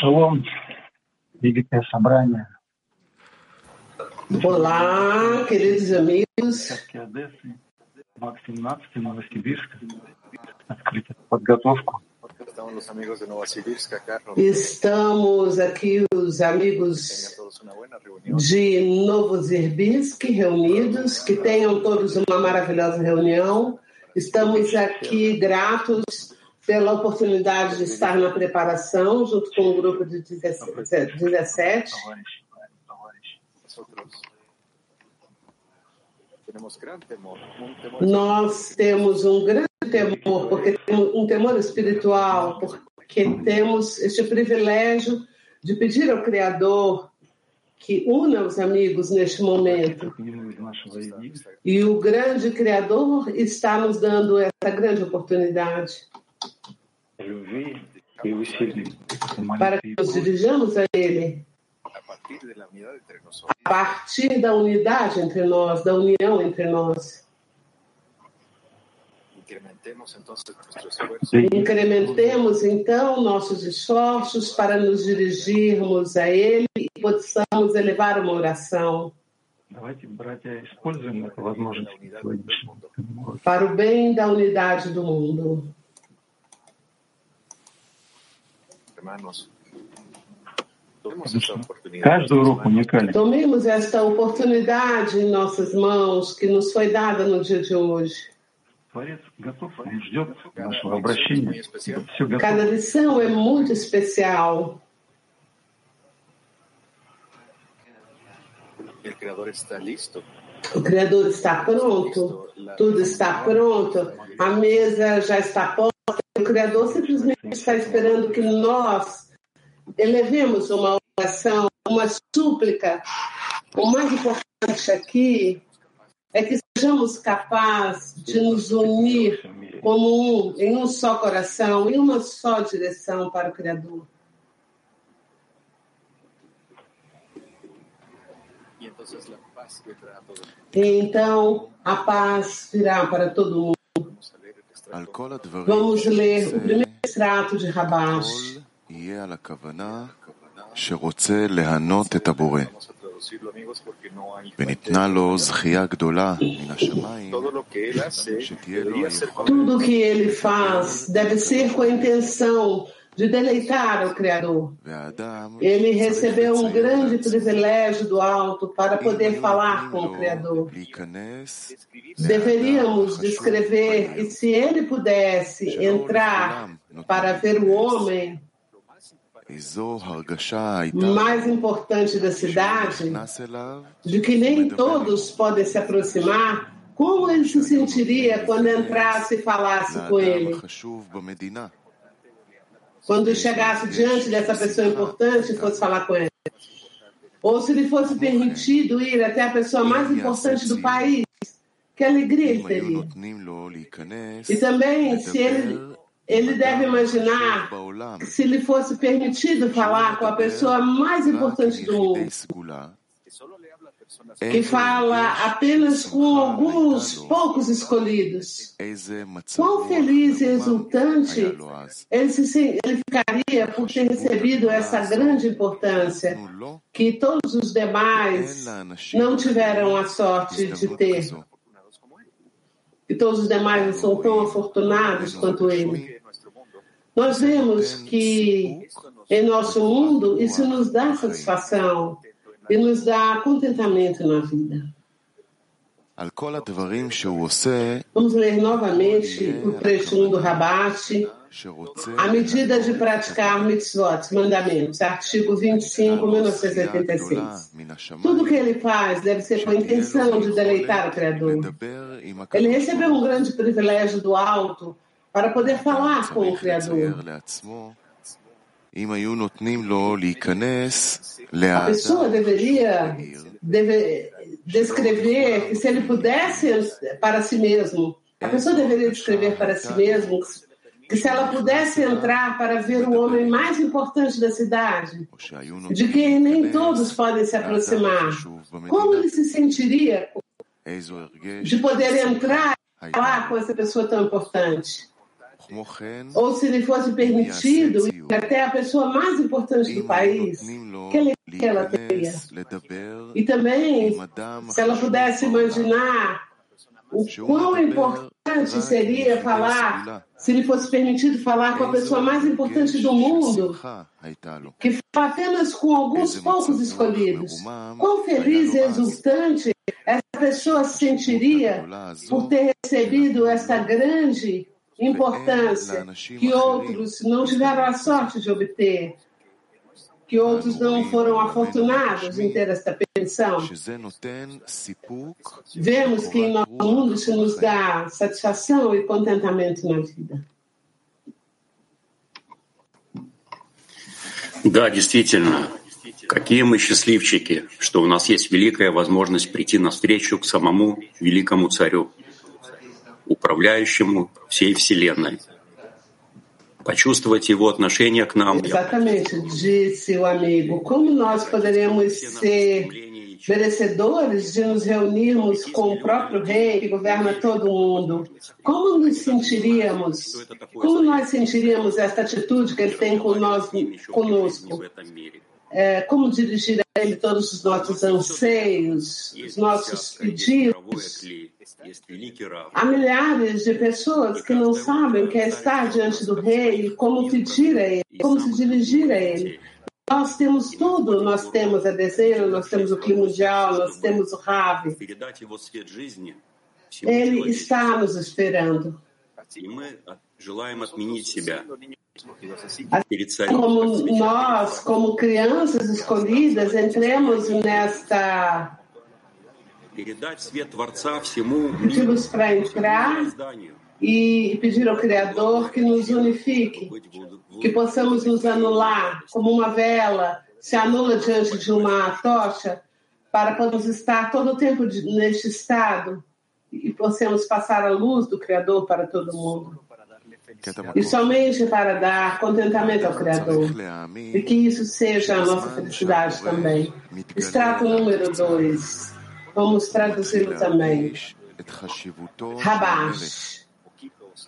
Шалом, великое собрание. Olá, queridos amigos. Одессы, 17 Новосибирска. Открыта подготовку. Estamos aqui os amigos de Novosibirsk reunidos, que tenham todos uma maravilhosa reunião. Estamos aqui gratos pela oportunidade de estar na preparação junto com o grupo de 17. Nós temos um grande temor, porque temos um temor espiritual, porque temos este privilégio de pedir ao Criador que una os amigos neste momento. E o grande Criador está nos dando essa grande oportunidade para que nos dirijamos a Ele a partir da unidade entre nós, da união entre nós. Incrementemos então nossos esforços para nos dirigirmos a Ele e possamos elevar uma oração para o bem da unidade do mundo. Tomemos esta oportunidade em nossas mãos que nos foi dada no dia de hoje. Cada lição é muito especial. O Criador está pronto, tudo está pronto, a mesa já está pronta. O Criador simplesmente está esperando que nós elevemos uma oração, uma súplica. O mais importante aqui é que sejamos capazes de nos unir como um, em um só coração, em uma só direção para o Criador. E então a paz virá para todo mundo. Vamos ler o primeiro extrato de Rabash. Tudo o que ele faz deve ser com a intenção de deleitar o Criador. Ele recebeu um grande privilégio do alto para poder falar com o Criador. Deveríamos descrever que se ele pudesse entrar para ver o homem mais importante da cidade, de que nem todos podem se aproximar, como ele se sentiria quando entrasse e falasse com ele? quando chegasse diante dessa pessoa importante e fosse falar com ela. Ou se lhe fosse permitido ir até a pessoa mais importante do país, que alegria ele teria. E também, se ele deve imaginar, se lhe fosse permitido falar com a pessoa mais importante do mundo, que fala apenas com alguns poucos escolhidos. Quão feliz e exultante ele ficaria por ter recebido essa grande importância que todos os demais não tiveram a sorte de ter. E todos os demais não são tão afortunados quanto ele. Nós vemos que em nosso mundo isso nos dá satisfação e nos dá contentamento na vida. Vamos ler novamente o trecho 1 do Rabash, a medida de praticar mitzvot, mandamentos, artigo 25, 1986. Tudo que ele faz deve ser com a intenção de deleitar o Criador. Ele recebeu um grande privilégio do alto para poder falar com o Criador. A pessoa deveria descrever que se ele pudesse para si mesmo, a pessoa deveria descrever para si mesmo que se ela pudesse entrar para ver o homem mais importante da cidade, de quem nem todos podem se aproximar, como ele se sentiria de poder entrar e falar com essa pessoa tão importante? Ou se lhe fosse permitido ir até a pessoa mais importante do país, que ela teria. E também, se ela pudesse imaginar o quão importante seria falar, se lhe fosse permitido falar com a pessoa mais importante do mundo, que fala apenas com alguns poucos escolhidos. Quão feliz e exultante essa pessoa se sentiria por ter recebido essa grande importância que outros não tiveram a sorte de obter, que outros não foram afortunados em ter esta pensão. Vemos que em nosso mundo isso nos dá satisfação e contentamento na vida. Да, действительно, какие мы счастливчики, что у нас есть великая возможность прийти навстречу к самому великому царю, управляющему всей Вселенной. Почувствовать его отношение к нам. Exatamente, disse o amigo. Como nós poderemos ser merecedores de nos reunirmos com o próprio rei que governa todo o mundo? Como nos sentiríamos? Como nós sentiríamos esta atitude que ele tem conosco? Como dirigir a ele todos os nossos anseios, os nossos pedidos? Há milhares de pessoas que não sabem o que é estar diante do rei, como pedir a ele, como se dirigir a ele. Nós temos tudo, nós temos a dezena, nós temos o clima mundial, nós temos o Rabi. Ele está nos esperando. Assim como nós, como crianças escolhidas, entremos nesta... Pedimos para entrar e pedir ao Criador que nos unifique, que possamos nos anular como uma vela se anula diante de uma tocha, para podermos estar todo o tempo neste estado e possamos passar a luz do Criador para todo mundo. E somente para dar contentamento ao Criador. E que isso seja a nossa felicidade também. Extrato número 2. Vamos traduzi-lo também. Rabash.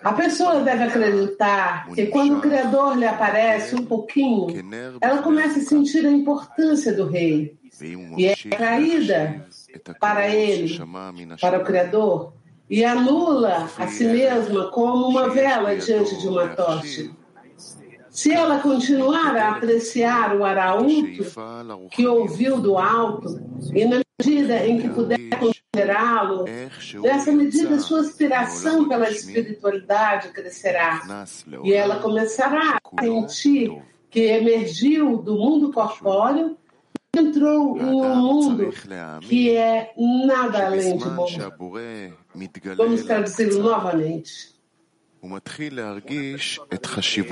A pessoa deve acreditar que quando o Criador lhe aparece um pouquinho, ela começa a sentir a importância do rei. E é atraída para ele, para o Criador, e anula a si mesma como uma vela diante de uma tocha. Se ela continuar a apreciar o arauto que ouviu do alto, e na medida em que puder considerá-lo, nessa medida sua aspiração pela espiritualidade crescerá, e ela começará a sentir que emergiu do mundo corpóreo e entrou em um mundo que é nada além de bom. Vamos traduzir novamente.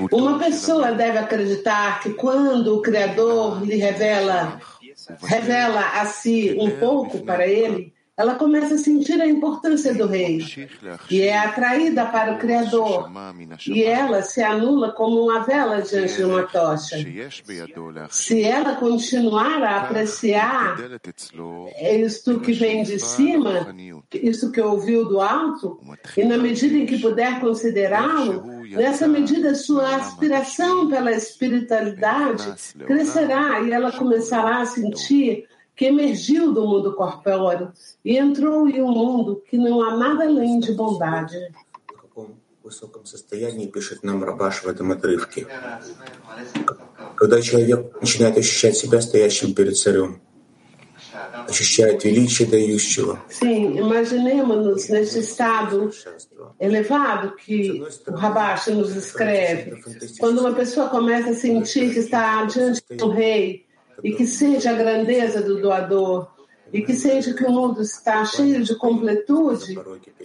Uma pessoa deve acreditar que quando o Criador lhe revela a si um pouco para ele, ela começa a sentir a importância do rei e é atraída para o Criador e ela se anula como uma vela diante de uma tocha. Se ela continuar a apreciar isto que vem de cima, isso que ouviu do alto, e na medida em que puder considerá-lo, nessa medida sua aspiração pela espiritualidade crescerá e ela começará a sentir que emergiu do mundo corpóreo e entrou em um mundo que não há nada além de bondade. Когда человек начинает ощущать себя стоящим перед царем, ощущает величие дающего. Sim, imaginemos-nos neste estado elevado que o Rabash nos escreve. Quando uma pessoa começa a sentir que está diante do rei, e que seja a grandeza do doador, e que seja que o mundo está cheio de completude,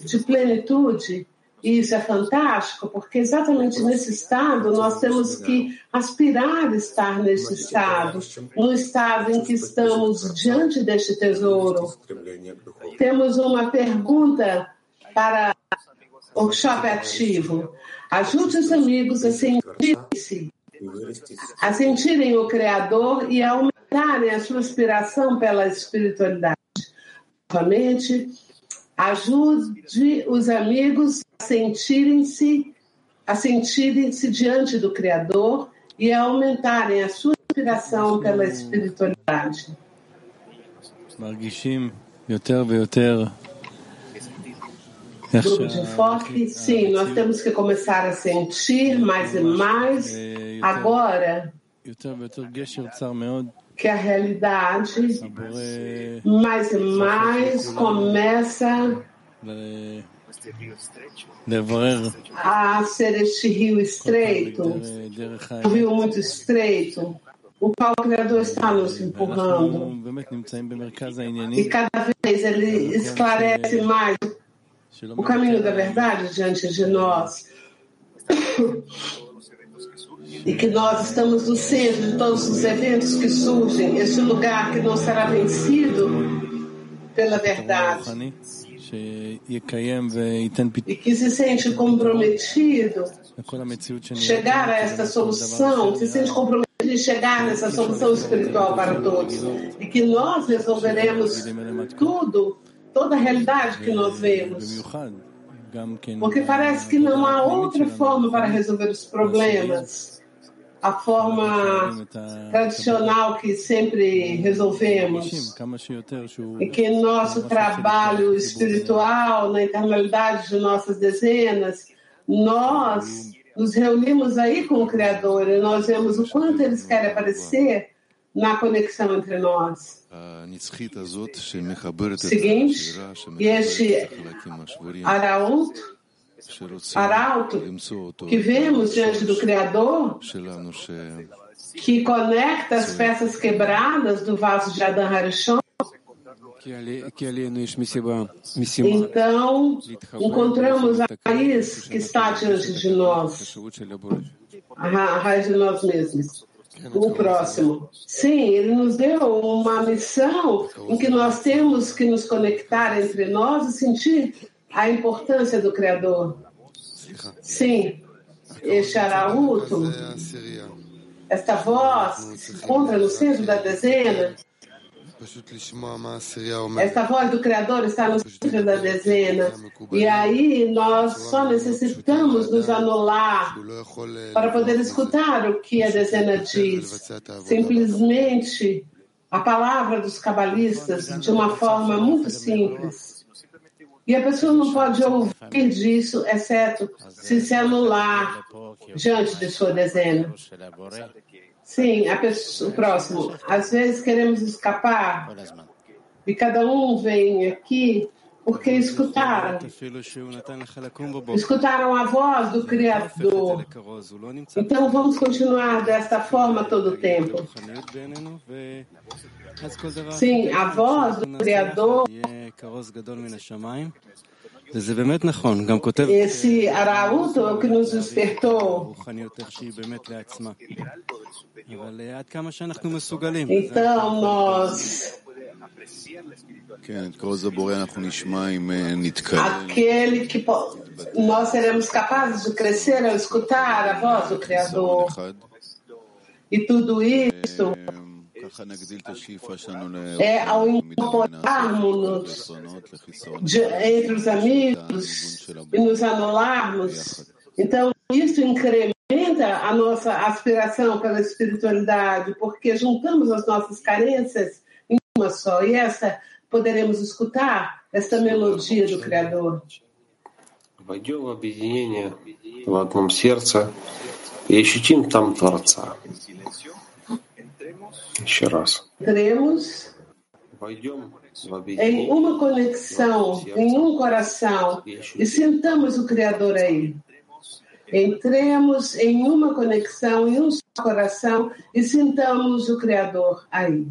de plenitude, e isso é fantástico, porque exatamente nesse estado nós temos que aspirar a estar neste estado, no estado em que estamos diante deste tesouro. Temos uma pergunta para o workshop ativo. Ajude os amigos a sentir-se, a sentirem o Criador e a aumentarem a sua aspiração pela espiritualidade. Novamente, ajude os amigos a sentirem-se diante do Criador e a aumentarem a sua aspiração pela espiritualidade. Grupo de enfoque, sim, nós temos que começar a sentir mais e mais agora que a realidade mais e mais começa a ser este rio estreito, um rio muito estreito, o qual o Criador está nos empurrando. E cada vez ele esclarece mais o caminho da verdade diante de nós e que nós estamos no centro de todos os eventos que surgem, este lugar que não será vencido pela verdade e que se sente comprometido chegar a esta solução, se sente comprometido de chegar nessa solução espiritual para todos e que nós resolveremos tudo, toda a realidade que nós vemos. Porque parece que não há outra forma para resolver os problemas. A forma tradicional que sempre resolvemos. E que nosso trabalho espiritual, na internalidade de nossas dezenas, nós nos reunimos aí com o Criador e nós vemos o quanto eles querem aparecer na conexão entre nós. Seguinte, e este arauto que vemos diante do Criador, que conecta as peças quebradas do vaso de Adan Harishon, então encontramos a raiz que está diante de nós, a raiz de nós mesmos. O próximo. Sim, ele nos deu uma missão em que nós temos que nos conectar entre nós e sentir a importância do Criador. Sim, este arauto, esta voz que se encontra no centro da dezena, esta voz do Criador está no centro da dezena e aí nós só necessitamos nos anular para poder escutar o que a dezena diz. Simplesmente a palavra dos cabalistas de uma forma muito simples e a pessoa não pode ouvir disso exceto se anular diante de sua dezena. Sim, o próximo. Às vezes queremos escapar e cada um vem aqui porque escutaram a voz do Criador. Então vamos continuar desta forma todo o tempo. Sim, a voz do Criador esse arauto que nos despertou. Então, nós... Aquele que nós seremos capazes de crescer ao escutar a voz do Criador. E tudo isso é ao incorporarmos-nos entre os amigos e nos anularmos. Então, isso incrementa a nossa aspiração pela espiritualidade, porque juntamos as nossas carências em uma só. E essa poderemos escutar, essa melodia do Criador. Войдем в объединение в одном сердце и ощутим там Творца. Еще раз. Войдем в объединение. Em uma conexão, em um coração, e sintamos o Criador aí. Entremos em uma conexão, em um só coração, e sintamos o Criador aí.